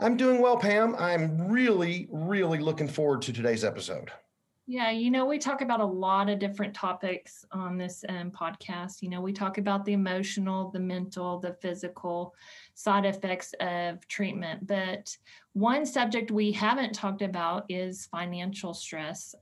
I'm doing well, Pam. I'm really looking forward to today's episode. Yeah, we talk about a lot of different topics on this podcast. We talk about the emotional, the mental, the physical side effects of treatment. But one subject we haven't talked about is financial stress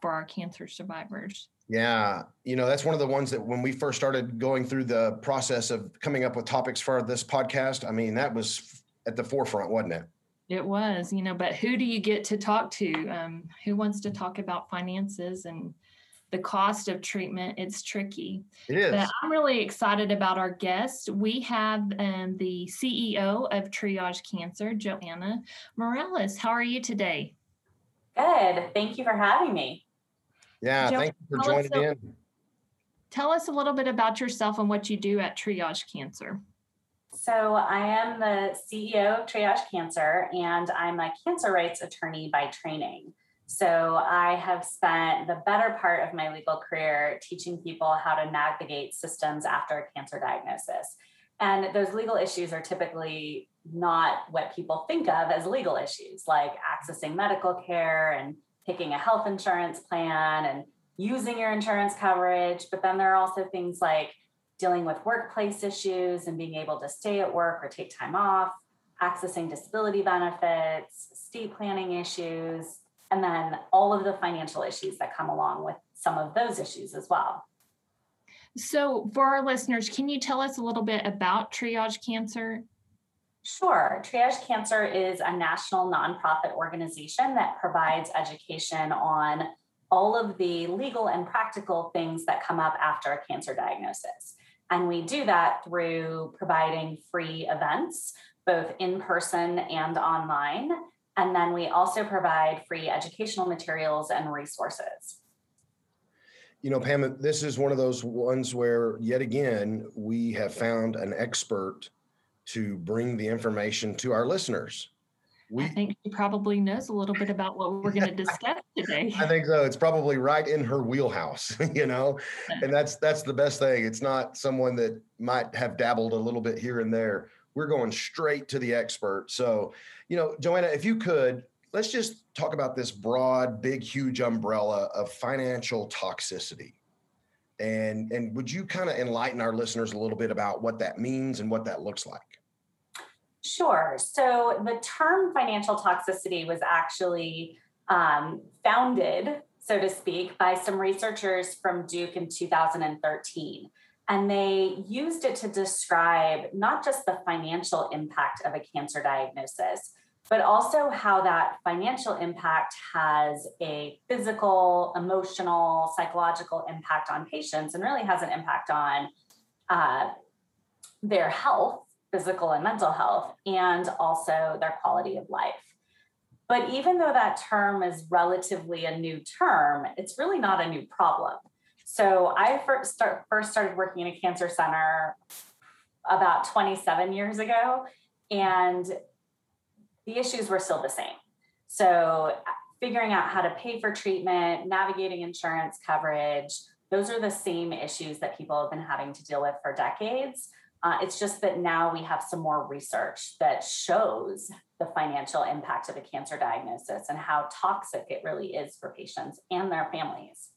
for our cancer survivors. Yeah. That's one of the ones that when we first started going through the process of coming up with topics for this podcast, that was at the forefront, wasn't it? It was, but who do you get to talk to? Who wants to talk about finances and the cost of treatment? It's tricky. It is. But I'm really excited about our guest. We have the CEO of Triage Cancer, Joanna Morales. How are you today? Good. Thank you for having me. Yeah, Joanna, thank you for joining in. Tell us a little bit about yourself and what you do at Triage Cancer. So I am the CEO of Triage Cancer, and I'm a cancer rights attorney by training. So I have spent the better part of my legal career teaching people how to navigate systems after a cancer diagnosis. And those legal issues are typically not what people think of as legal issues, like accessing medical care and picking a health insurance plan and using your insurance coverage. But then there are also things like dealing with workplace issues and being able to stay at work or take time off, accessing disability benefits, estate planning issues, and then all of the financial issues that come along with some of those issues as well. So for our listeners, can you tell us a little bit about Triage Cancer? Sure. Triage Cancer is a national nonprofit organization that provides education on all of the legal and practical things that come up after a cancer diagnosis. And we do that through providing free events, both in person and online. And then we also provide free educational materials and resources. Pam, this is one of those ones where, yet again, we have found an expert to bring the information to our listeners. I think she probably knows a little bit about what we're going to discuss today. I think so. It's probably right in her wheelhouse, and that's the best thing. It's not someone that might have dabbled a little bit here and there. We're going straight to the expert. So, Joanna, if you could, let's just talk about this broad, big, huge umbrella of financial toxicity. And would you kind of enlighten our listeners a little bit about what that means and what that looks like? Sure. So the term financial toxicity was actually founded, so to speak, by some researchers from Duke in 2013. And they used it to describe not just the financial impact of a cancer diagnosis, but also how that financial impact has a physical, emotional, psychological impact on patients and really has an impact on their health, physical and mental health, and also their quality of life. But even though that term is relatively a new term, it's really not a new problem. So I first started working in a cancer center about 27 years ago, and the issues were still the same. So figuring out how to pay for treatment, navigating insurance coverage, those are the same issues that people have been having to deal with for decades. It's just that now we have some more research that shows the financial impact of a cancer diagnosis and how toxic it really is for patients and their families.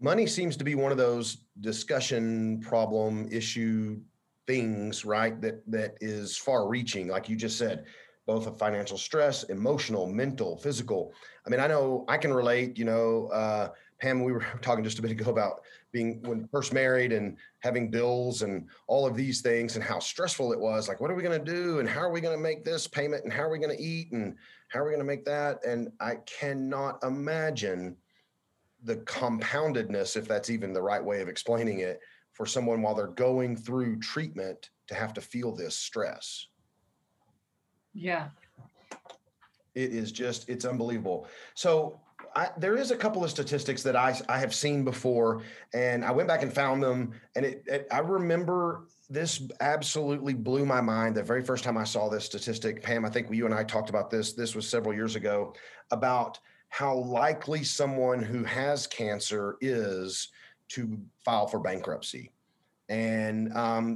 Money seems to be one of those discussion problem issue things, right? That is far reaching, like you just said, both of financial stress, emotional, mental, physical. I know I can relate, Pam, we were talking just a bit ago about being when first married and having bills and all of these things and how stressful it was. Like, what are we going to do? And how are we going to make this payment? And how are we going to eat? And how are we going to make that? And I cannot imagine the compoundedness, if that's even the right way of explaining it, for someone while they're going through treatment to have to feel this stress. Yeah. It is just, it's unbelievable. So there is a couple of statistics that I have seen before, and I went back and found them. And I remember this absolutely blew my mind the very first time I saw this statistic. Pam, I think you and I talked about this. This was several years ago, about how likely someone who has cancer is to file for bankruptcy. And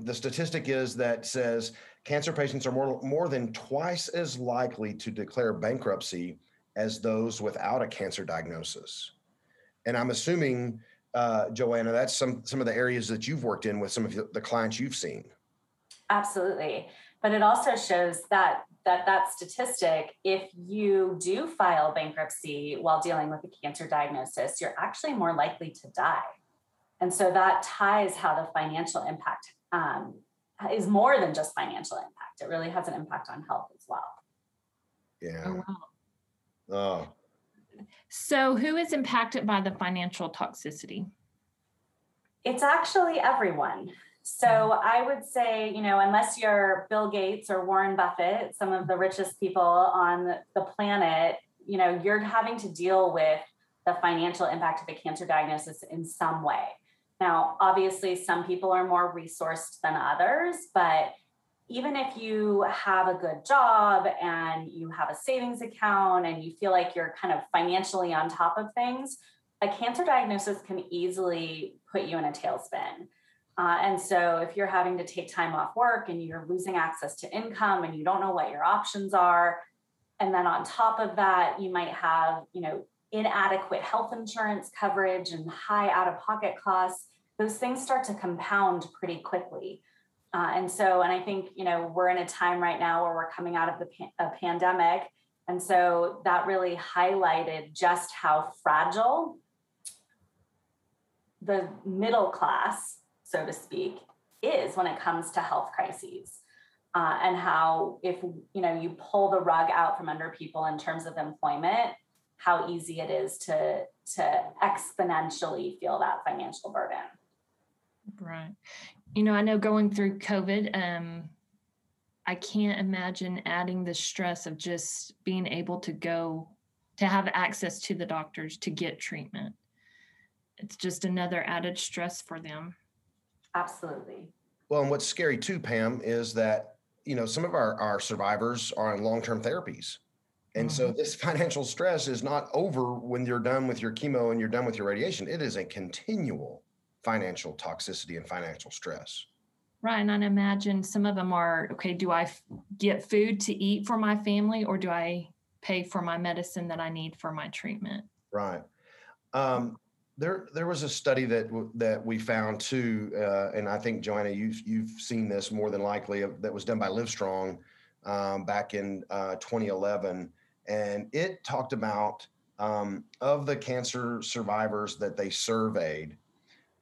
the statistic is that says cancer patients are more than twice as likely to declare bankruptcy as those without a cancer diagnosis. And I'm assuming, Joanna, that's some of the areas that you've worked in with some of the clients you've seen. Absolutely. But it also shows that statistic, if you do file bankruptcy while dealing with a cancer diagnosis, you're actually more likely to die. And so that ties how the financial impact is more than just financial impact. It really has an impact on health as well. Yeah. Oh, wow. Oh. So who is impacted by the financial toxicity? It's actually everyone. So I would say, unless you're Bill Gates or Warren Buffett, some of the richest people on the planet, you're having to deal with the financial impact of a cancer diagnosis in some way. Now, obviously, some people are more resourced than others, but even if you have a good job and you have a savings account and you feel like you're kind of financially on top of things, a cancer diagnosis can easily put you in a tailspin. And so if you're having to take time off work and you're losing access to income and you don't know what your options are, and then on top of that, you might have, inadequate health insurance coverage and high out-of-pocket costs, those things start to compound pretty quickly. And I think, we're in a time right now where we're coming out of a pandemic. And so that really highlighted just how fragile the middle class, so to speak, is when it comes to health crises. And how if, you pull the rug out from under people in terms of employment, how easy it is to exponentially feel that financial burden. Right. I know going through COVID, I can't imagine adding the stress of just being able to go to have access to the doctors to get treatment. It's just another added stress for them. Absolutely. Well, and what's scary too, Pam, is that, some of our survivors are in long-term therapies. And so this financial stress is not over when you're done with your chemo and you're done with your radiation. It is a continual financial toxicity and financial stress. Right. And I imagine some of them are, okay, do I get food to eat for my family, or do I pay for my medicine that I need for my treatment? Right. There was a study that we found too, and I think, Joanna, you've seen this more than likely, that was done by Livestrong back in 2011. And it talked about of the cancer survivors that they surveyed,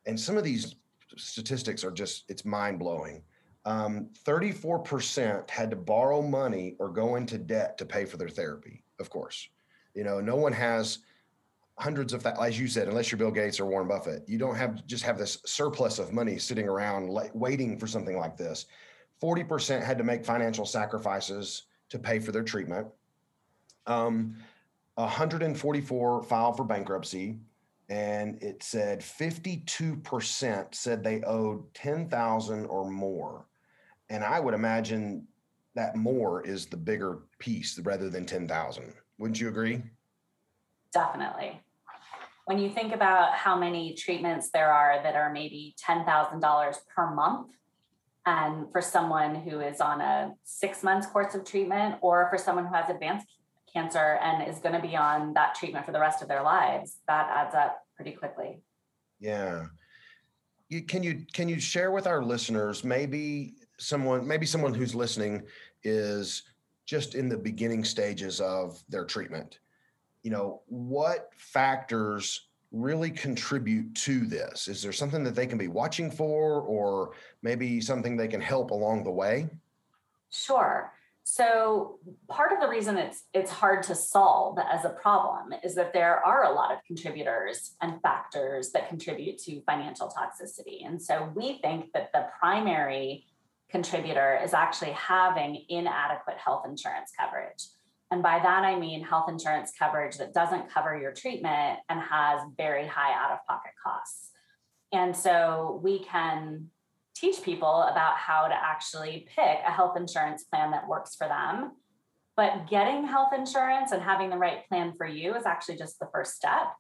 and some of these statistics are just, it's mind-blowing. 34% had to borrow money or go into debt to pay for their therapy, of course. No one has hundreds of, as you said, unless you're Bill Gates or Warren Buffett, you don't have this surplus of money sitting around waiting for something like this. 40% had to make financial sacrifices to pay for their treatment. 144 filed for bankruptcy, and it said 52% said they owed $10,000 or more. And I would imagine that more is the bigger piece rather than $10,000. Wouldn't you agree? Definitely. When you think about how many treatments there are that are maybe $10,000 per month, and for someone who is on a 6-month course of treatment, or for someone who has advanced cancer and is going to be on that treatment for the rest of their lives, that adds up pretty quickly. Yeah. Can you share with our listeners, maybe someone who's listening is just in the beginning stages of their treatment, what factors really contribute to this? Is there something that they can be watching for, or maybe something they can help along the way? Sure. So part of the reason it's hard to solve as a problem is that there are a lot of contributors and factors that contribute to financial toxicity. And so we think that the primary contributor is actually having inadequate health insurance coverage. And by that, I mean health insurance coverage that doesn't cover your treatment and has very high out-of-pocket costs. And so we can teach people about how to actually pick a health insurance plan that works for them. But getting health insurance and having the right plan for you is actually just the first step.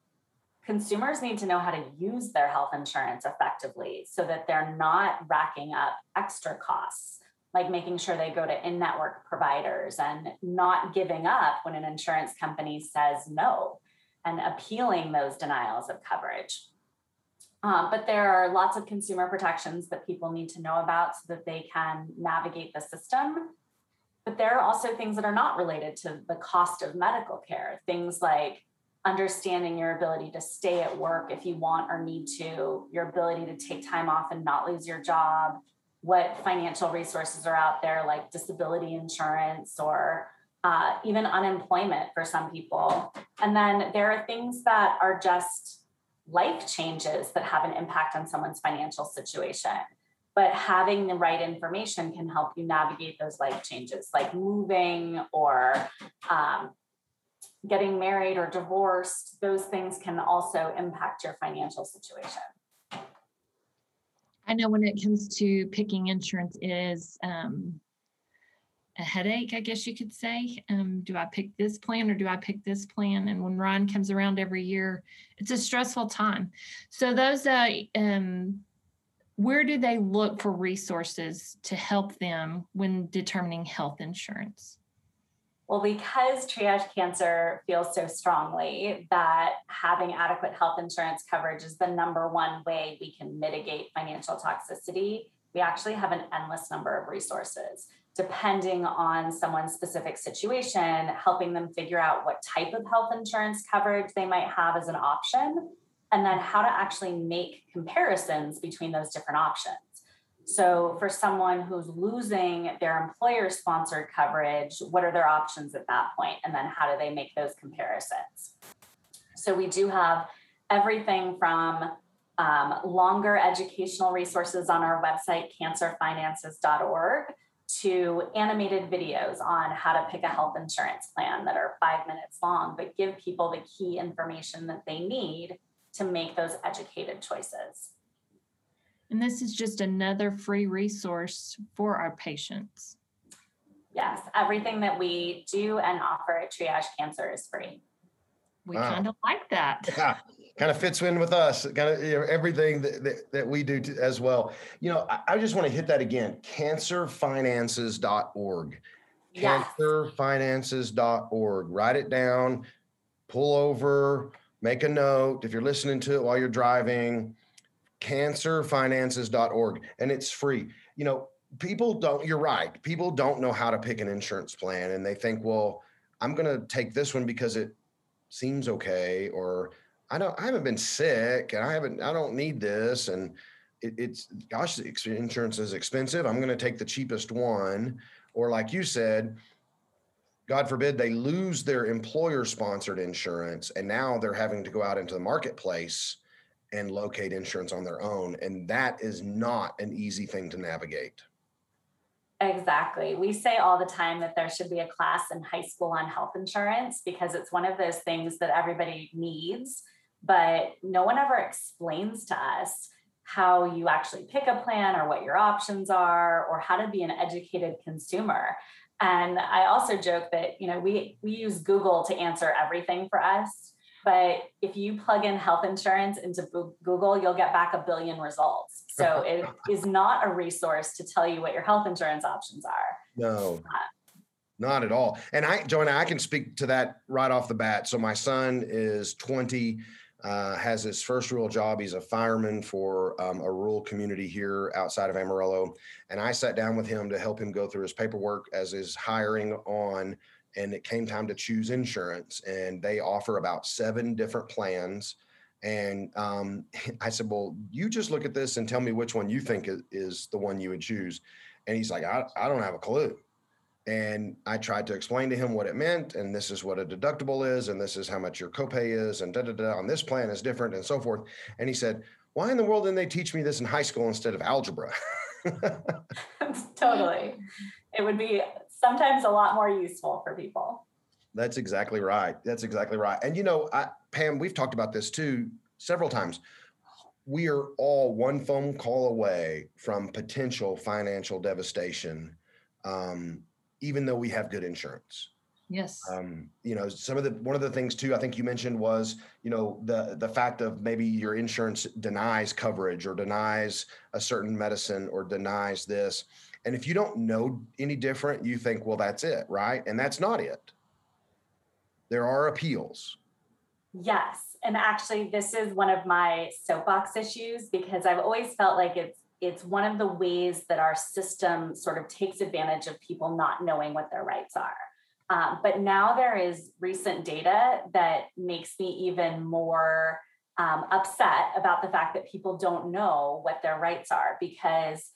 Consumers need to know how to use their health insurance effectively so that they're not racking up extra costs, like making sure they go to in-network providers and not giving up when an insurance company says no and appealing those denials of coverage. But there are lots of consumer protections that people need to know about so that they can navigate the system. But there are also things that are not related to the cost of medical care, things like understanding your ability to stay at work if you want or need to, your ability to take time off and not lose your job, what financial resources are out there like disability insurance or even unemployment for some people. And then there are things that are just life changes that have an impact on someone's financial situation. But having the right information can help you navigate those life changes, like moving or getting married or divorced. Those things can also impact your financial situation. I know when it comes to picking insurance, it is a headache, I guess you could say. Do I pick this plan or do I pick this plan? And when Ryan comes around every year, it's a stressful time. So those where do they look for resources to help them when determining health insurance? Well, because Triage Cancer feels so strongly that having adequate health insurance coverage is the number one way we can mitigate financial toxicity, we actually have an endless number of resources, depending on someone's specific situation, helping them figure out what type of health insurance coverage they might have as an option, and then how to actually make comparisons between those different options. So for someone who's losing their employer-sponsored coverage, what are their options at that point? And then how do they make those comparisons? So we do have everything from longer educational resources on our website, cancerfinances.org, to animated videos on how to pick a health insurance plan that are 5 minutes long, but give people the key information that they need to make those educated choices. And this is just another free resource for our patients. Yes, everything that we do and offer at Triage Cancer is free. We kind of like that. Yeah, kind of fits in with us, kind of everything that we do as well. I just want to hit that again, cancerfinances.org, yes. cancerfinances.org. Write it down, pull over, make a note. If you're listening to it while you're driving, cancerfinances.org, and it's free. You're right. People don't know how to pick an insurance plan, and they think, well, I'm going to take this one because it seems okay, or I haven't been sick and I don't need this. And it's insurance is expensive. I'm going to take the cheapest one. Or like you said, God forbid they lose their employer-sponsored insurance, and now they're having to go out into the marketplace and locate insurance on their own, and that is not an easy thing to navigate. Exactly. We say all the time that there should be a class in high school on health insurance because it's one of those things that everybody needs, but no one ever explains to us how you actually pick a plan or what your options are or how to be an educated consumer. And I also joke that, we use Google to answer everything for us, but if you plug in health insurance into Google, you'll get back 1 billion results. So it is not a resource to tell you what your health insurance options are. No, not at all. And Joanna, I can speak to that right off the bat. So my son is 20, has his first real job. He's a fireman for a rural community here outside of Amarillo. And I sat down with him to help him go through his paperwork as his hiring on, and it came time to choose insurance. And they offer about 7 different plans. And I said, well, you just look at this and tell me which one you think is the one you would choose. And he's like, I don't have a clue. And I tried to explain to him what it meant, and this is what a deductible is, and this is how much your copay is, and on this plan is different, and so forth. And he said, why in the world didn't they teach me this in high school instead of algebra? Totally. It would be sometimes a lot more useful for people. That's exactly right. That's exactly right. And you know, Pam, we've talked about this too several times. We are all one phone call away from potential financial devastation, even though we have good insurance. Yes. You know, one of the things too, I think you mentioned was, you know, the fact of maybe your insurance denies coverage or denies a certain medicine or denies this. And if you don't know any different, you think, well, that's it, right? And that's not it. There are appeals. Yes. And actually, this is one of my soapbox issues, because I've always felt like it's one of the ways that our system sort of takes advantage of people not knowing what their rights are. But now there is recent data that makes me even more upset about the fact that people don't know what their rights are, because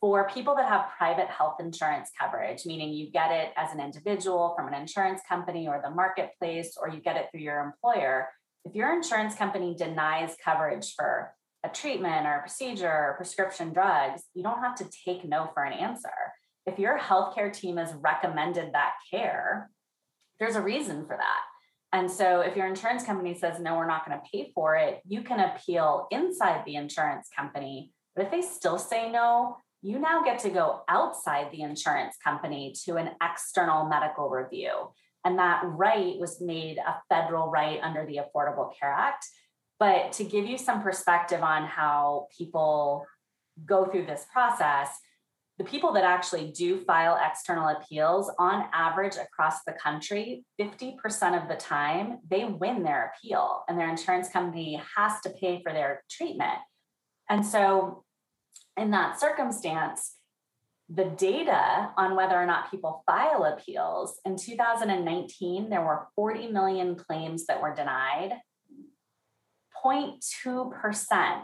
for people that have private health insurance coverage, meaning you get it as an individual from an insurance company or the marketplace, or you get it through your employer, if your insurance company denies coverage for a treatment or a procedure or prescription drugs, you don't have to take no for an answer. If your healthcare team has recommended that care, there's a reason for that. And so if your insurance company says, no, we're not going to pay for it, you can appeal inside the insurance company. But if they still say no, you now get to go outside the insurance company to an external medical review. And that right was made a federal right under the Affordable Care Act. But to give you some perspective on how people go through this process, the people that actually do file external appeals, on average across the country, 50% of the time, they win their appeal and their insurance company has to pay for their treatment. And so in that circumstance, the data on whether or not people file appeals, in 2019, there were 40 million claims that were denied. 0.2%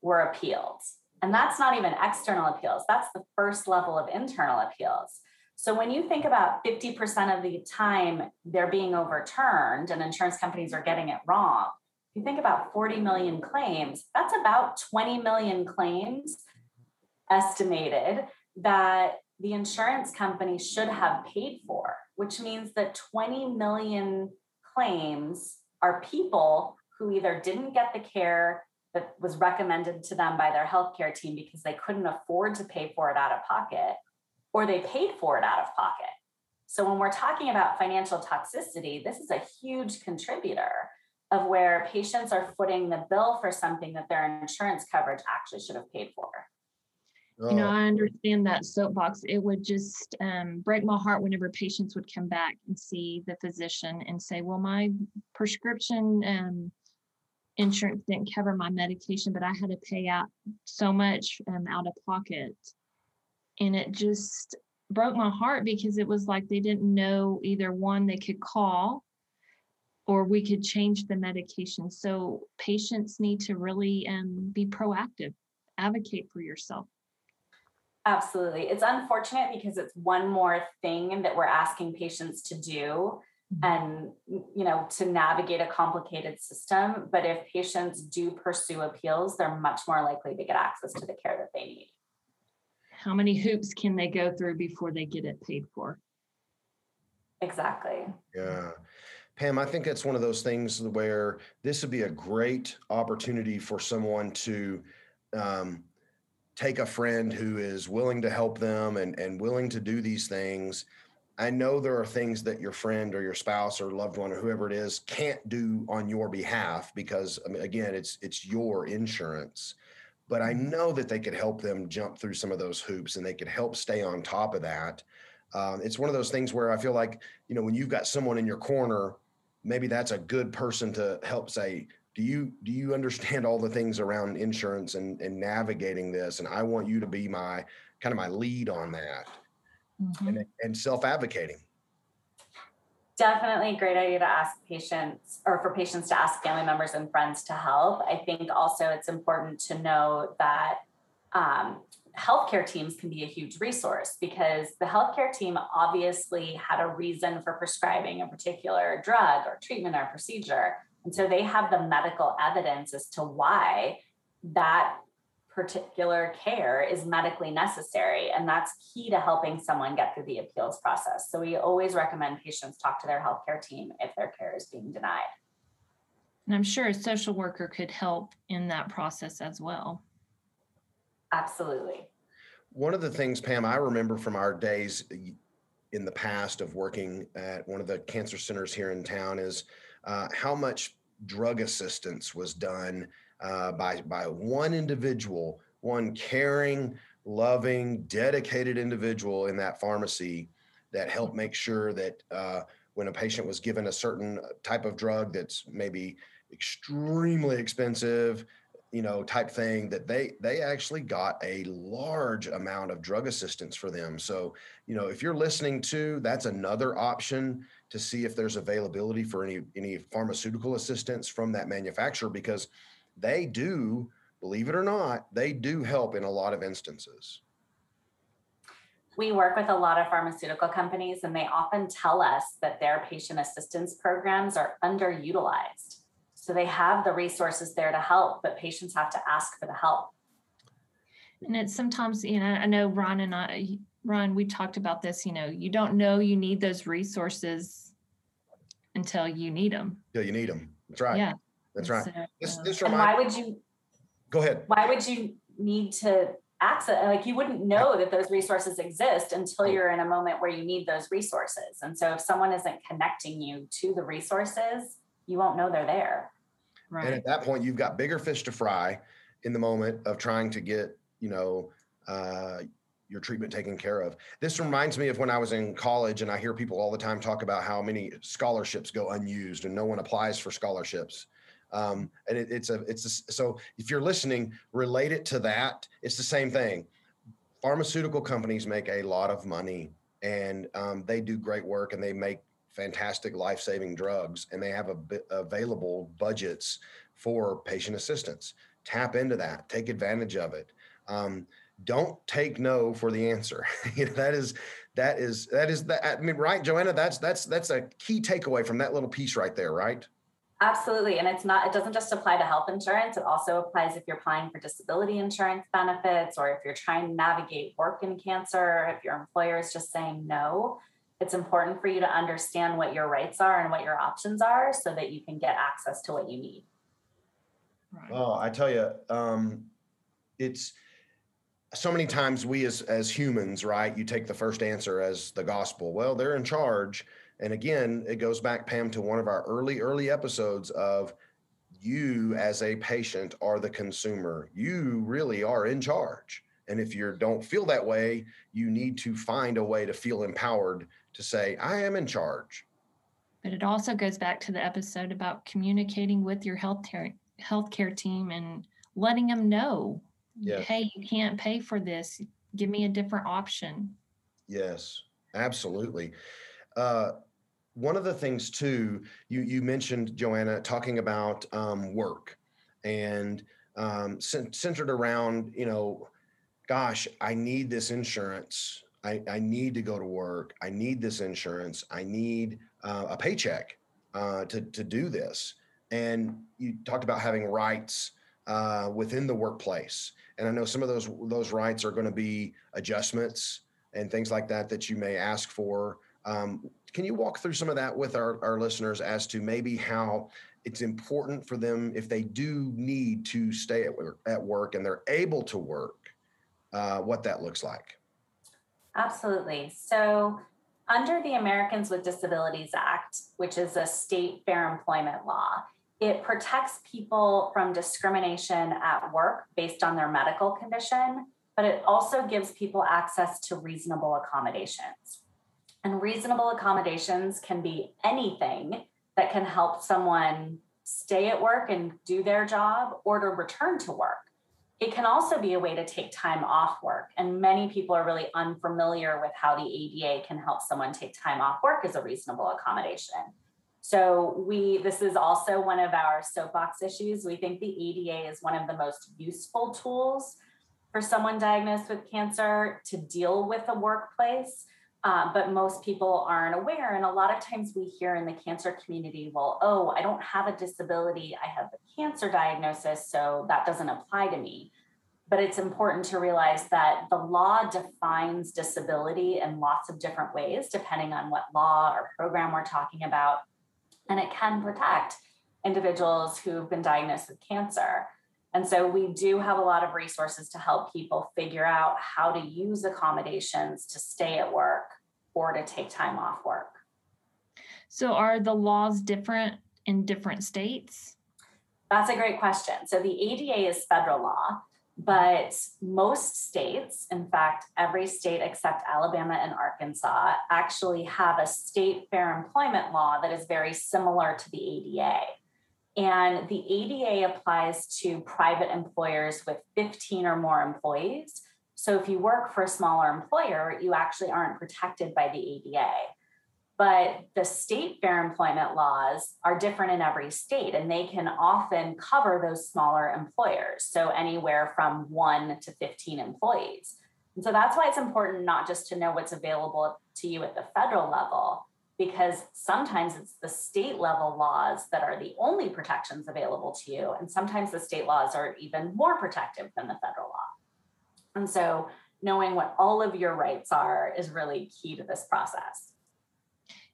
were appealed. And that's not even external appeals. That's the first level of internal appeals. So when you think about 50% of the time they're being overturned and insurance companies are getting it wrong, if you think about 40 million claims, that's about 20 million claims estimated that the insurance company should have paid for, which means that 20 million claims are people who either didn't get the care that was recommended to them by their healthcare team because they couldn't afford to pay for it out of pocket, or they paid for it out of pocket. So when we're talking about financial toxicity, this is a huge contributor of where patients are footing the bill for something that their insurance coverage actually should have paid for. You know, I understand that soapbox. It would just break my heart whenever patients would come back and see the physician and say, well, my prescription insurance didn't cover my medication, but I had to pay out so much out of pocket. And it just broke my heart, because it was like they didn't know either one they could call or we could change the medication. So patients need to really be proactive, advocate for yourself. Absolutely. It's unfortunate because it's one more thing that we're asking patients to do, and, you know, to navigate a complicated system. But if patients do pursue appeals, they're much more likely to get access to the care that they need. How many hoops can they go through before they get it paid for? Exactly. Yeah. Pam, I think that's one of those things where this would be a great opportunity for someone to take a friend who is willing to help them and willing to do these things. I know there are things that your friend or your spouse or loved one or whoever it is can't do on your behalf, because, I mean, again, it's your insurance, but I know that they could help them jump through some of those hoops and they could help stay on top of that. It's one of those things where I feel like, you know, when you've got someone in your corner, maybe that's a good person to help say, do you understand all the things around insurance and navigating this? And I want you to be my kind of my lead on that. Mm-hmm. And self-advocating. Definitely a great idea to ask patients, or for patients to ask family members and friends to help. I think also it's important to know that healthcare teams can be a huge resource, because the healthcare team obviously had a reason for prescribing a particular drug or treatment or procedure. And so they have the medical evidence as to why that particular care is medically necessary. And that's key to helping someone get through the appeals process. So we always recommend patients talk to their healthcare team if their care is being denied. And I'm sure a social worker could help in that process as well. Absolutely. One of the things, Pam, I remember from our days in the past of working at one of the cancer centers here in town is how much drug assistance was done by one individual, one caring, loving, dedicated individual in that pharmacy that helped make sure that when a patient was given a certain type of drug that's maybe extremely expensive, type thing, that they actually got a large amount of drug assistance for them. So, if you're listening to, that's another option to see if there's availability for any pharmaceutical assistance from that manufacturer, because they do, believe it or not, they do help in a lot of instances. We work with a lot of pharmaceutical companies, and they often tell us that their patient assistance programs are underutilized. So they have the resources there to help, but patients have to ask for the help. And it's sometimes, I know Ryan, we talked about this, you don't know you need those resources until you need them. Yeah, you need them. That's right. Yeah. That's right. So, this reminds me. Why would you need to access, you wouldn't know that those resources exist until you're in a moment where you need those resources. And so if someone isn't connecting you to the resources, you won't know they're there. Right. And at that point, you've got bigger fish to fry in the moment of trying to get, your treatment taken care of. This reminds me of when I was in college, and I hear people all the time talk about how many scholarships go unused and no one applies for scholarships. And so if you're listening, relate it to that. It's the same thing. Pharmaceutical companies make a lot of money, and they do great work, and they make fantastic life-saving drugs, and they have available budgets for patient assistance. Tap into that, take advantage of it. Don't take no for the answer. Right, Joanna, that's a key takeaway from that little piece right there, right? Absolutely. And it doesn't just apply to health insurance. It also applies if you're applying for disability insurance benefits, or if you're trying to navigate work in cancer, if your employer is just saying no. It's important for you to understand what your rights are and what your options are so that you can get access to what you need. Right. Oh, I tell you, it's so many times we as humans, right, you take the first answer as the gospel. Well, they're in charge. And again, it goes back, Pam, to one of our early episodes of you as a patient are the consumer. You really are in charge. And if you don't feel that way, you need to find a way to feel empowered to say, I am in charge. But it also goes back to the episode about communicating with your healthcare team and letting them know, yes, hey, you can't pay for this. Give me a different option. Yes, absolutely. One of the things, too, you mentioned, Joanna, talking about work and centered around, gosh, I need this insurance. I need to go to work. I need this insurance. I need a paycheck to do this. And you talked about having rights within the workplace. And I know some of those rights are going to be adjustments and things like that you may ask for. Can you walk through some of that with our listeners as to maybe how it's important for them if they do need to stay at work and they're able to work? What that looks like. Absolutely. So under the Americans with Disabilities Act, which is a state fair employment law, it protects people from discrimination at work based on their medical condition, but it also gives people access to reasonable accommodations. And reasonable accommodations can be anything that can help someone stay at work and do their job or to return to work. It can also be a way to take time off work. And many people are really unfamiliar with how the ADA can help someone take time off work as a reasonable accommodation. So this is also one of our soapbox issues. We think the ADA is one of the most useful tools for someone diagnosed with cancer to deal with the workplace. But most people aren't aware. And a lot of times we hear in the cancer community, well, oh, I don't have a disability. I have a cancer diagnosis, so that doesn't apply to me. But it's important to realize that the law defines disability in lots of different ways, depending on what law or program we're talking about. And it can protect individuals who've been diagnosed with cancer. And so we do have a lot of resources to help people figure out how to use accommodations to stay at work or to take time off work. So are the laws different in different states? That's a great question. So the ADA is federal law, but most states, in fact, every state except Alabama and Arkansas, actually have a state fair employment law that is very similar to the ADA. And the ADA applies to private employers with 15 or more employees. So if you work for a smaller employer, you actually aren't protected by the ADA. But the state fair employment laws are different in every state, and they can often cover those smaller employers. So anywhere from 1 to 15 employees. And so that's why it's important not just to know what's available to you at the federal level, because sometimes it's the state level laws that are the only protections available to you. And sometimes the state laws are even more protective than the federal law. And so knowing what all of your rights are is really key to this process.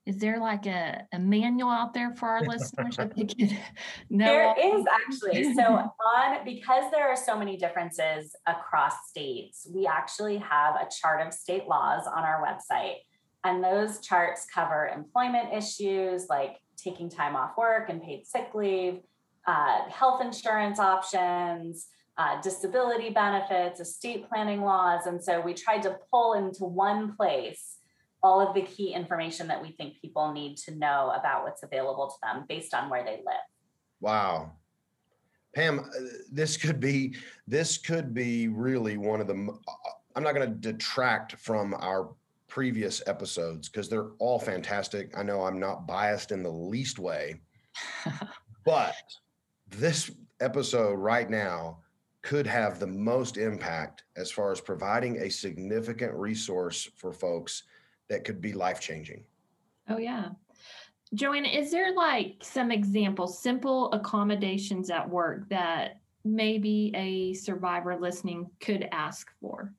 Is there like a manual out there for our listeners? No. There is actually. So because there are so many differences across states, we actually have a chart of state laws on our website. And those charts cover employment issues like taking time off work and paid sick leave, health insurance options, disability benefits, estate planning laws. And so we tried to pull into one place all of the key information that we think people need to know about what's available to them based on where they live. Wow. Pam, this could be really one of the, I'm not going to detract from our previous episodes because they're all fantastic. I know I'm not biased in the least way, but this episode right now could have the most impact as far as providing a significant resource for folks that could be life-changing. Oh yeah. Joanna, is there like some examples, simple accommodations at work that maybe a survivor listening could ask for?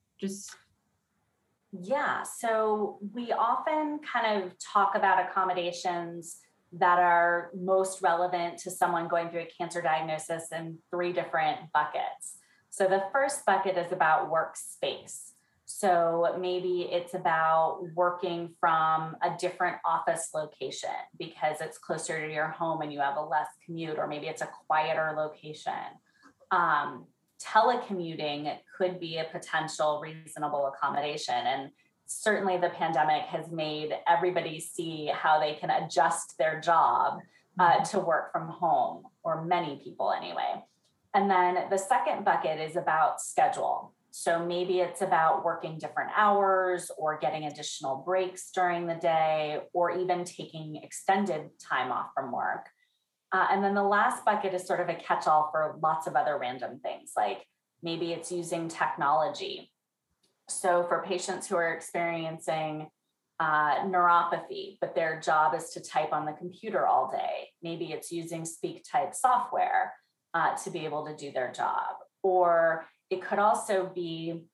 Yeah, so we often kind of talk about accommodations that are most relevant to someone going through a cancer diagnosis in three different buckets. So the first bucket is about workspace. So maybe it's about working from a different office location because it's closer to your home and you have a less commute, or maybe it's a quieter location. Telecommuting could be a potential reasonable accommodation. And certainly the pandemic has made everybody see how they can adjust their job to work from home, or many people anyway. And then the second bucket is about schedule. So maybe it's about working different hours or getting additional breaks during the day, or even taking extended time off from work. And then the last bucket is sort of a catch-all for lots of other random things, like maybe it's using technology. So for patients who are experiencing neuropathy, but their job is to type on the computer all day, maybe it's using speak-type software to be able to do their job. Or it could also be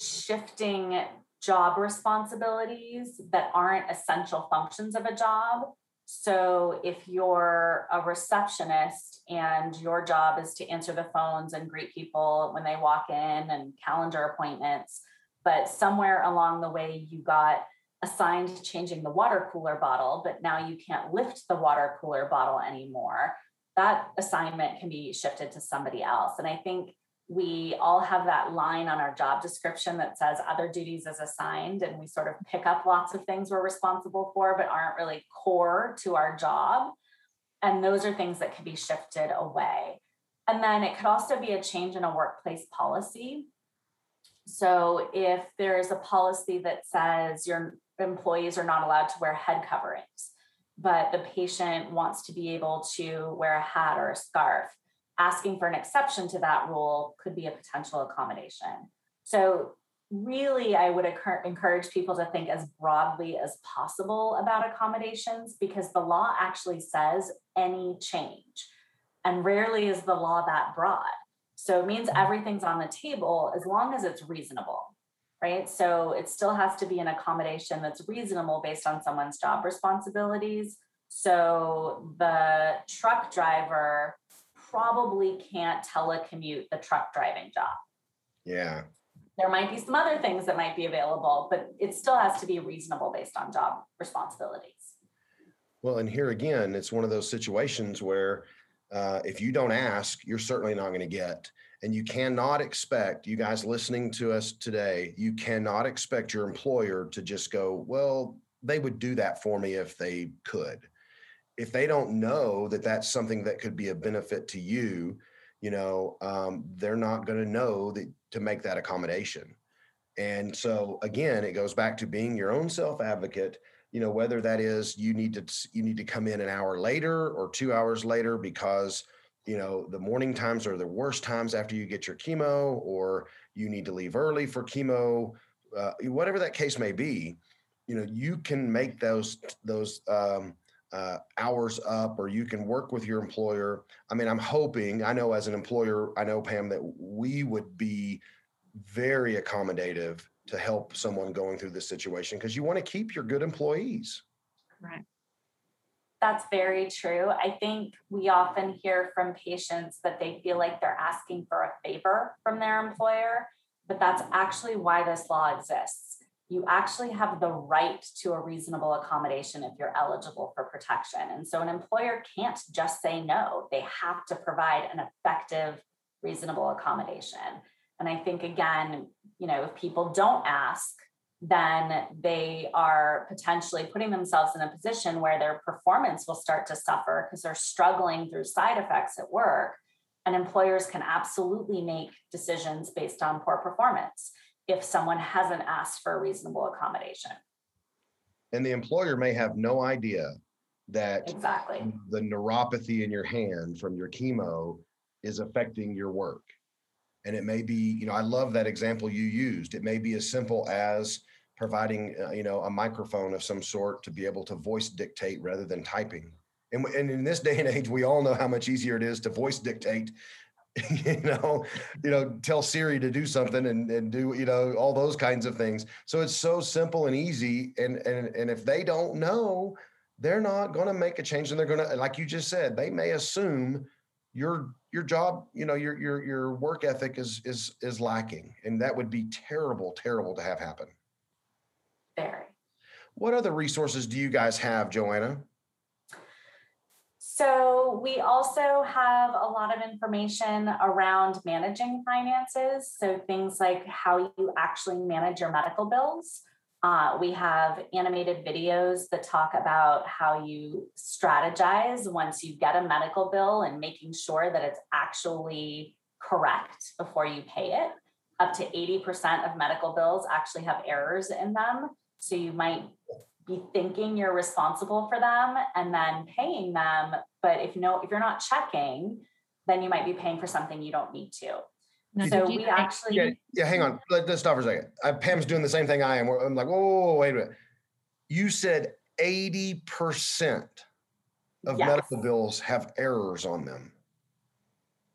shifting job responsibilities that aren't essential functions of a job. So if you're a receptionist and your job is to answer the phones and greet people when they walk in and calendar appointments, but somewhere along the way you got assigned to changing the water cooler bottle, but now you can't lift the water cooler bottle anymore, that assignment can be shifted to somebody else. And I think we all have that line on our job description that says other duties as assigned, and we sort of pick up lots of things we're responsible for, but aren't really core to our job. And those are things that could be shifted away. And then it could also be a change in a workplace policy. So if there is a policy that says your employees are not allowed to wear head coverings, but the patient wants to be able to wear a hat or a scarf, asking for an exception to that rule could be a potential accommodation. So really, I would encourage people to think as broadly as possible about accommodations, because the law actually says any change. And rarely is the law that broad. So it means everything's on the table as long as it's reasonable, right? So it still has to be an accommodation that's reasonable based on someone's job responsibilities. So the truck driver probably can't telecommute the truck driving job. Yeah. There might be some other things that might be available, but it still has to be reasonable based on job responsibilities. Well, and here again, it's one of those situations where if you don't ask, you're certainly not going to get. And you cannot expect, you guys listening to us today, you cannot expect your employer to just go, well, they would do that for me if they could. If they don't know that that's something that could be a benefit to you, you know, they're not going to know that to make that accommodation. And so again, it goes back to being your own self-advocate. You know, whether that is you need to come in an hour later or 2 hours later because, you know, the morning times are the worst times after you get your chemo, or you need to leave early for chemo, whatever that case may be, you know, you can make those hours up, or you can work with your employer. I mean, I'm hoping, I know as an employer, I know, Pam, that we would be very accommodative to help someone going through this situation, because you want to keep your good employees. Correct. That's very true. I think we often hear from patients that they feel like they're asking for a favor from their employer, but that's actually why this law exists. You actually have the right to a reasonable accommodation if you're eligible for protection. And so an employer can't just say no. They have to provide an effective, reasonable accommodation. And I think, again, you know, if people don't ask, then they are potentially putting themselves in a position where their performance will start to suffer because they're struggling through side effects at work. And employers can absolutely make decisions based on poor performance if someone hasn't asked for a reasonable accommodation. And the employer may have no idea that exactly the neuropathy in your hand from your chemo is affecting your work. And it may be, you know, I love that example you used. It may be as simple as providing, you know, a microphone of some sort to be able to voice dictate rather than typing. And in this day and age, we all know how much easier it is to voice dictate, you know, tell Siri to do something and do, you know, all those kinds of things. So it's so simple and easy. And if they don't know, they're not going to make a change. And they're going to, like you just said, they may assume your job, you know, your work ethic is lacking, and that would be terrible to have happen. Very. What other resources do you guys have, Joanna? So we also have a lot of information around managing finances. So things like how you actually manage your medical bills. We have animated videos that talk about how you strategize once you get a medical bill and making sure that it's actually correct before you pay it. Up to 80% of medical bills actually have errors in them. So you might be thinking you're responsible for them and then paying them. But if you're not checking, then you might be paying for something you don't need to. No, so we actually... Yeah, hang on. Let's stop for a second. Pam's doing the same thing I am. I'm like, whoa, wait a minute. You said 80% of medical bills have errors on them.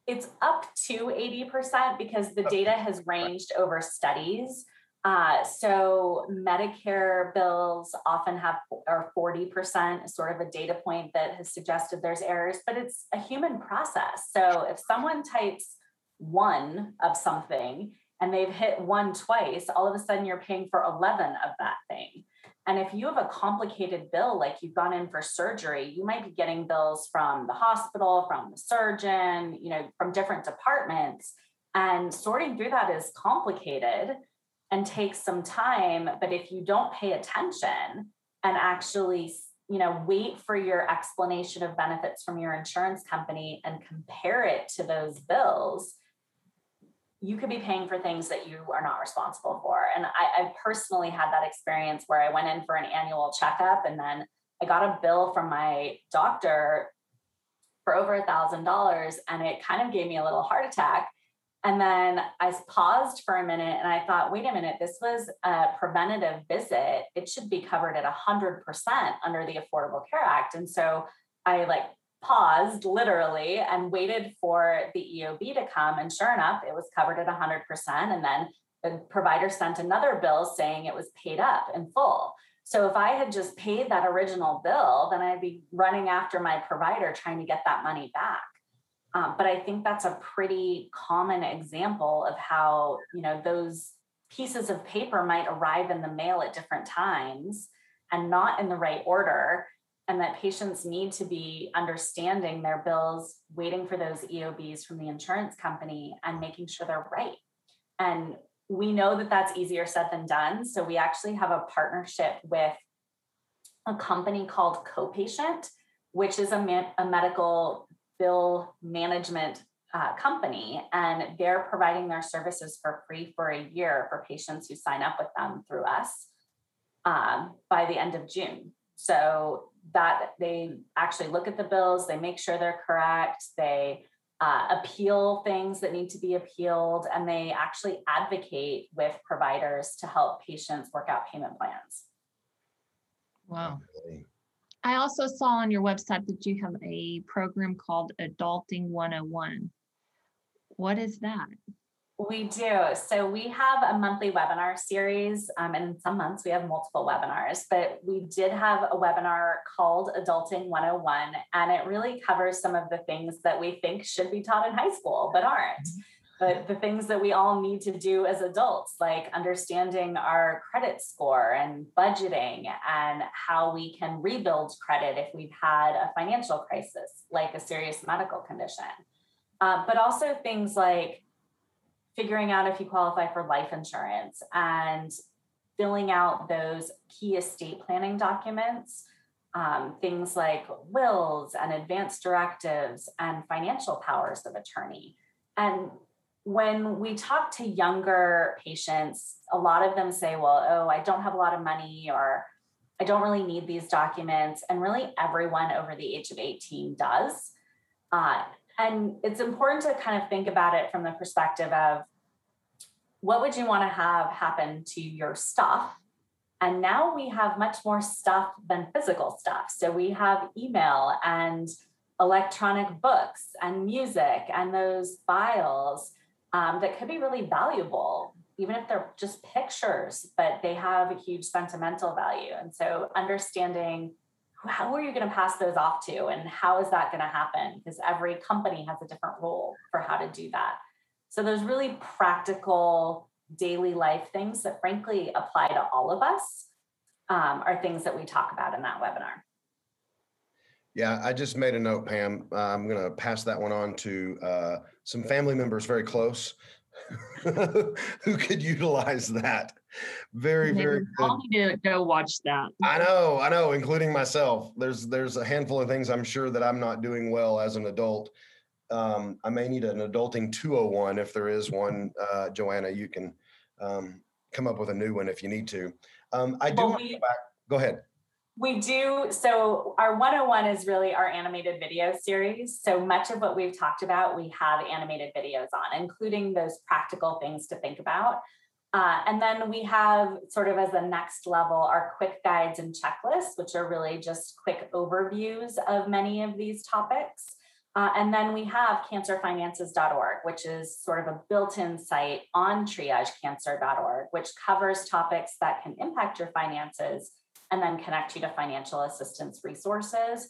It's up to 80% because the data has ranged over studies. So Medicare bills often have, or 40% is sort of a data point that has suggested there's errors, but it's a human process. So if someone types one of something and they've hit one twice, all of a sudden you're paying for 11 of that thing. And if you have a complicated bill, like you've gone in for surgery, you might be getting bills from the hospital, from the surgeon, you know, from different departments. And sorting through that is complicated and takes some time. But if you don't pay attention and actually, you know, wait for your explanation of benefits from your insurance company and compare it to those bills, you could be paying for things that you are not responsible for. And I personally had that experience where I went in for an annual checkup and then I got a bill from my doctor for over $1,000, and it kind of gave me a little heart attack. And then I paused for a minute and I thought, wait a minute, this was a preventative visit. It should be covered at 100% under the Affordable Care Act. And so I paused literally and waited for the EOB to come. And sure enough, it was covered at 100%. And then the provider sent another bill saying it was paid up in full. So if I had just paid that original bill, then I'd be running after my provider trying to get that money back. But I think that's a pretty common example of how, you know, those pieces of paper might arrive in the mail at different times and not in the right order, and that patients need to be understanding their bills, waiting for those EOBs from the insurance company and making sure they're right. And we know that that's easier said than done. So we actually have a partnership with a company called Copatient, which is a medical bill management company, and they're providing their services for free for a year for patients who sign up with them through us by the end of June. So that they actually look at the bills, they make sure they're correct, they appeal things that need to be appealed, and they actually advocate with providers to help patients work out payment plans. Wow. I also saw on your website that you have a program called Adulting 101. What is that? We do. So we have a monthly webinar series, and in some months we have multiple webinars, but we did have a webinar called Adulting 101, and it really covers some of the things that we think should be taught in high school, but aren't, but the things that we all need to do as adults, like understanding our credit score and budgeting and how we can rebuild credit if we've had a financial crisis, like a serious medical condition, but also things like figuring out if you qualify for life insurance and filling out those key estate planning documents, things like wills and advance directives and financial powers of attorney. And when we talk to younger patients, a lot of them say, well, oh, I don't have a lot of money, or I don't really need these documents. And really everyone over the age of 18 does. And it's important to kind of think about it from the perspective of what would you want to have happen to your stuff? And now we have much more stuff than physical stuff. So we have email and electronic books and music and those files that could be really valuable, even if they're just pictures, but they have a huge sentimental value. And so understanding how are you going to pass those off to, and how is that going to happen? Because every company has a different rule for how to do that. So those really practical daily life things that frankly apply to all of us are things that we talk about in that webinar. Yeah, I just made a note, Pam. I'm going to pass that one on to some family members very close who could utilize that. Very, very good. I'll need to go watch that. I know, including myself. There's a handful of things I'm sure that I'm not doing well as an adult. I may need an adulting 201 if there is one. Joanna, you can come up with a new one if you need to. Want to go back. Go ahead. We do. So our 101 is really our animated video series. So much of what we've talked about, we have animated videos on, including those practical things to think about. And then we have sort of as the next level, our quick guides and checklists, which are really just quick overviews of many of these topics. And then we have cancerfinances.org, which is sort of a built-in site on triagecancer.org, which covers topics that can impact your finances and then connect you to financial assistance resources.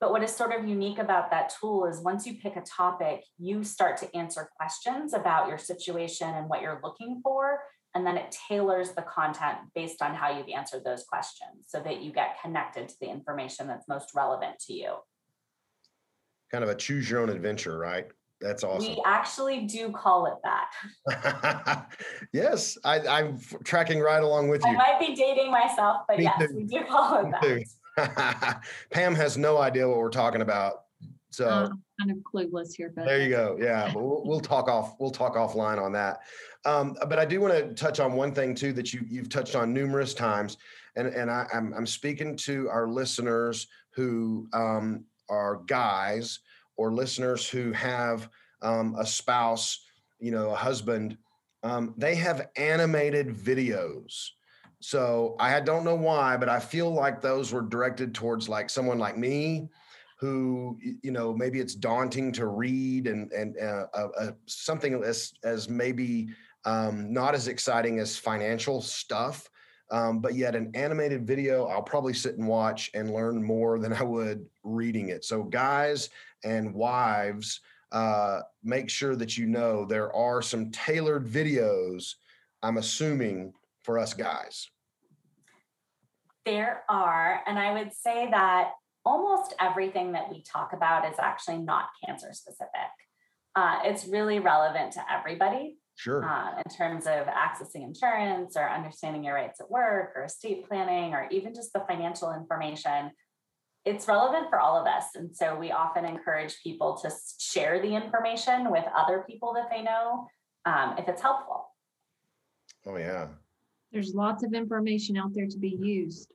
But what is sort of unique about that tool is once you pick a topic, you start to answer questions about your situation and what you're looking for, and then it tailors the content based on how you've answered those questions so that you get connected to the information that's most relevant to you. Kind of a choose your own adventure, right? That's awesome. We actually do call it that. Yes, I'm tracking right along with you. I might be dating myself, but we do call it that. Pam has no idea what we're talking about, so I'm kind of clueless here. But there you go. Yeah, we'll talk offline on that. But I do want to touch on one thing too that you've touched on numerous times, and I'm speaking to our listeners who are guys, or listeners who have a spouse, a husband. They have animated videos. So I don't know why, but I feel like those were directed towards like someone like me who, you know, maybe it's daunting to read, and something as maybe not as exciting as financial stuff, but yet an animated video, I'll probably sit and watch and learn more than I would reading it. So guys and wives, make sure that you know there are some tailored videos, I'm assuming, for us guys. There are, and I would say that almost everything that we talk about is actually not cancer specific. It's really relevant to everybody. Sure. In terms of accessing insurance or understanding your rights at work or estate planning, or even just the financial information, it's relevant for all of us. And so we often encourage people to share the information with other people that they know, if it's helpful. Oh, yeah. There's lots of information out there to be used,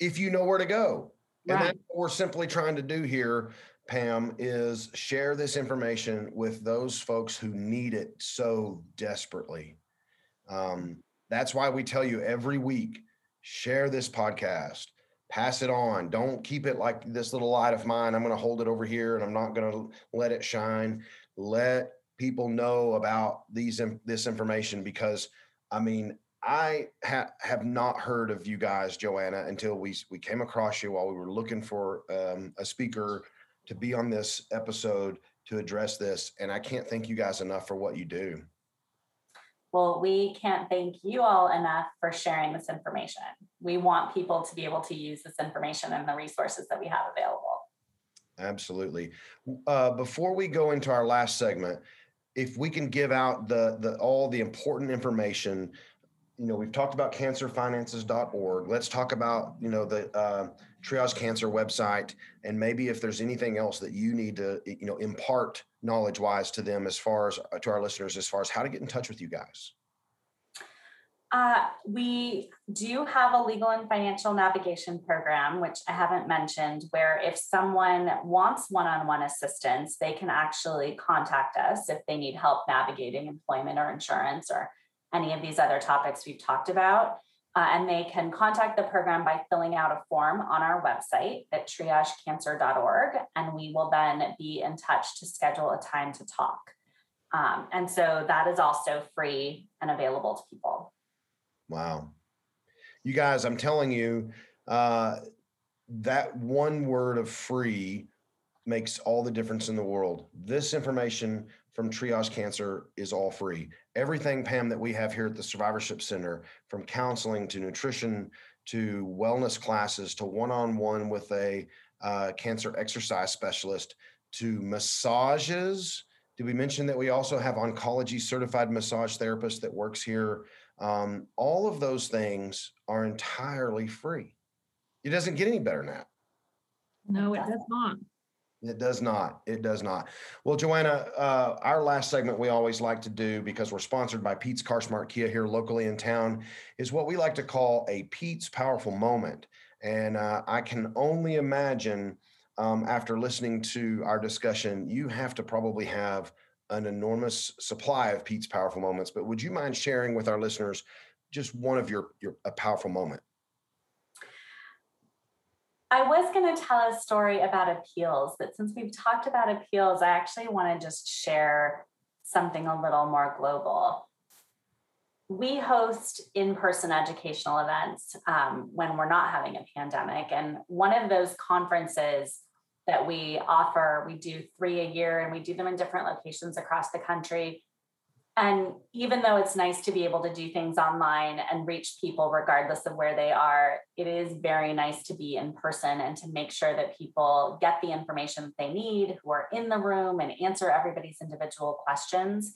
if you know where to go. Right. And that's what we're simply trying to do here, Pam, is share this information with those folks who need it so desperately. That's why we tell you every week, share this podcast, pass it on. Don't keep it like this little light of mine. I'm going to hold it over here and I'm not going to let it shine. Let people know about this information, because, I mean, I have not heard of you guys, Joanna, until we came across you while we were looking for a speaker to be on this episode to address this. And I can't thank you guys enough for what you do. Well, we can't thank you all enough for sharing this information. We want people to be able to use this information and the resources that we have available. Absolutely. Before we go into our last segment, if we can give out the all the important information. You know, we've talked about cancerfinances.org. Let's talk about, you know, the Triage Cancer website, and maybe if there's anything else that you need to, you know, impart knowledge-wise to them, as far as to our listeners, as far as how to get in touch with you guys. We do have a legal and financial navigation program, which I haven't mentioned, where if someone wants one-on-one assistance, they can actually contact us if they need help navigating employment or insurance or any of these other topics we've talked about, and they can contact the program by filling out a form on our website at triagecancer.org, and we will then be in touch to schedule a time to talk. And so that is also free and available to people. Wow. You guys, I'm telling you, that one word of free makes all the difference in the world. This information from Triage Cancer is all free. Everything, Pam, that we have here at the Survivorship Center, from counseling to nutrition to wellness classes to one-on-one with a cancer exercise specialist to massages. Did we mention that we also have oncology certified massage therapist that works here? All of those things are entirely free. It doesn't get any better than that. No, it does not. It does not. It does not. Well, Joanna, our last segment we always like to do, because we're sponsored by Pete's Car Smart Kia here locally in town, is what we like to call a Pete's Powerful Moment. And I can only imagine, after listening to our discussion, you have to probably have an enormous supply of Pete's Powerful Moments. But would you mind sharing with our listeners just one of your powerful moment? I was going to tell a story about appeals, but since we've talked about appeals, I actually want to just share something a little more global. We host in-person educational events when we're not having a pandemic. And one of those conferences that we offer, we do 3 a year, and we do them in different locations across the country. And even though it's nice to be able to do things online and reach people regardless of where they are, it is very nice to be in person and to make sure that people get the information that they need, who are in the room, and answer everybody's individual questions.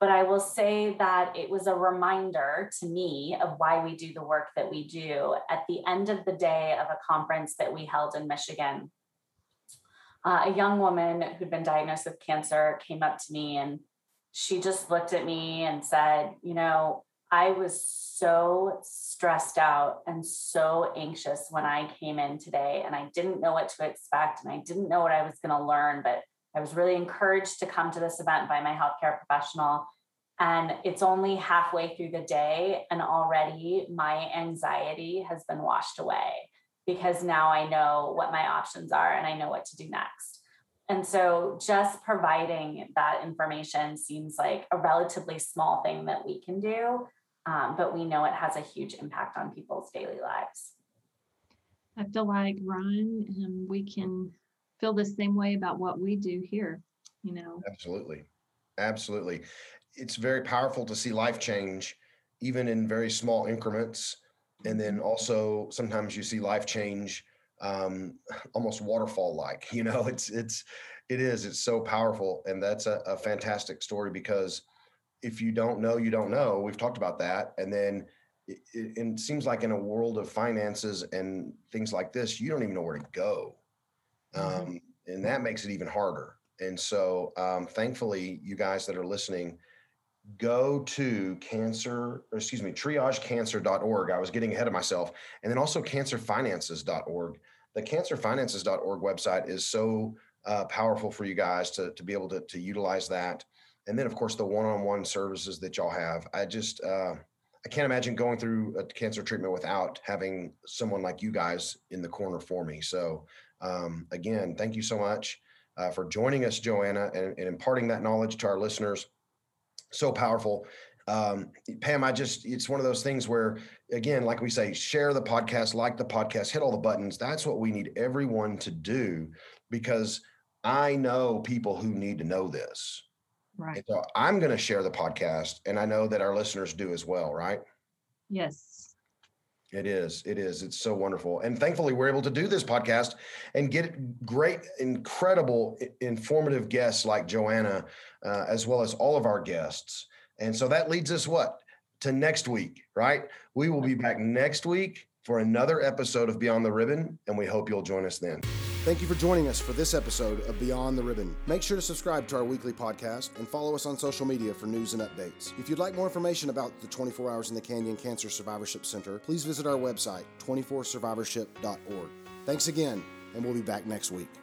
But I will say that it was a reminder to me of why we do the work that we do. At the end of the day of a conference that we held in Michigan, a young woman who'd been diagnosed with cancer came up to me, and she just looked at me and said, you know, I was so stressed out and so anxious when I came in today, and I didn't know what to expect, and I didn't know what I was going to learn, but I was really encouraged to come to this event by my healthcare professional. And it's only halfway through the day, and already my anxiety has been washed away. because now I know what my options are and I know what to do next. And so just providing that information seems like a relatively small thing that we can do, but we know it has a huge impact on people's daily lives. I feel like, Ryan, we can feel the same way about what we do here, you know? Absolutely. Absolutely. It's very powerful to see life change, even in very small increments. And then also sometimes you see life change almost waterfall-like, you know, it's so powerful. And that's a fantastic story, because if you don't know, you don't know. We've talked about that. And then it seems like in a world of finances and things like this, you don't even know where to go. And that makes it even harder. And so thankfully, you guys that are listening, go to triagecancer.org. I was getting ahead of myself. And then also cancerfinances.org. The cancerfinances.org website is so powerful for you guys to be able to utilize that. And then, of course, the one-on-one services that y'all have. I can't imagine going through a cancer treatment without having someone like you guys in the corner for me. So again, thank you so much for joining us, Joanna, and imparting that knowledge to our listeners. So powerful. Pam, it's one of those things where, again, like we say, share the podcast, like the podcast, hit all the buttons. That's what we need everyone to do, because I know people who need to know this. Right. And so I'm going to share the podcast, and I know that our listeners do as well, right? Yes. It is. It's so wonderful. And thankfully, we're able to do this podcast and get great, incredible, informative guests like Joanna, as well as all of our guests. And so that leads us to next week, right? We will be back next week for another episode of Beyond the Ribbon, and we hope you'll join us then. Thank you for joining us for this episode of Beyond the Ribbon. Make sure to subscribe to our weekly podcast and follow us on social media for news and updates. If you'd like more information about the 24 Hours in the Canyon Cancer Survivorship Center, please visit our website, 24survivorship.org. Thanks again, and we'll be back next week.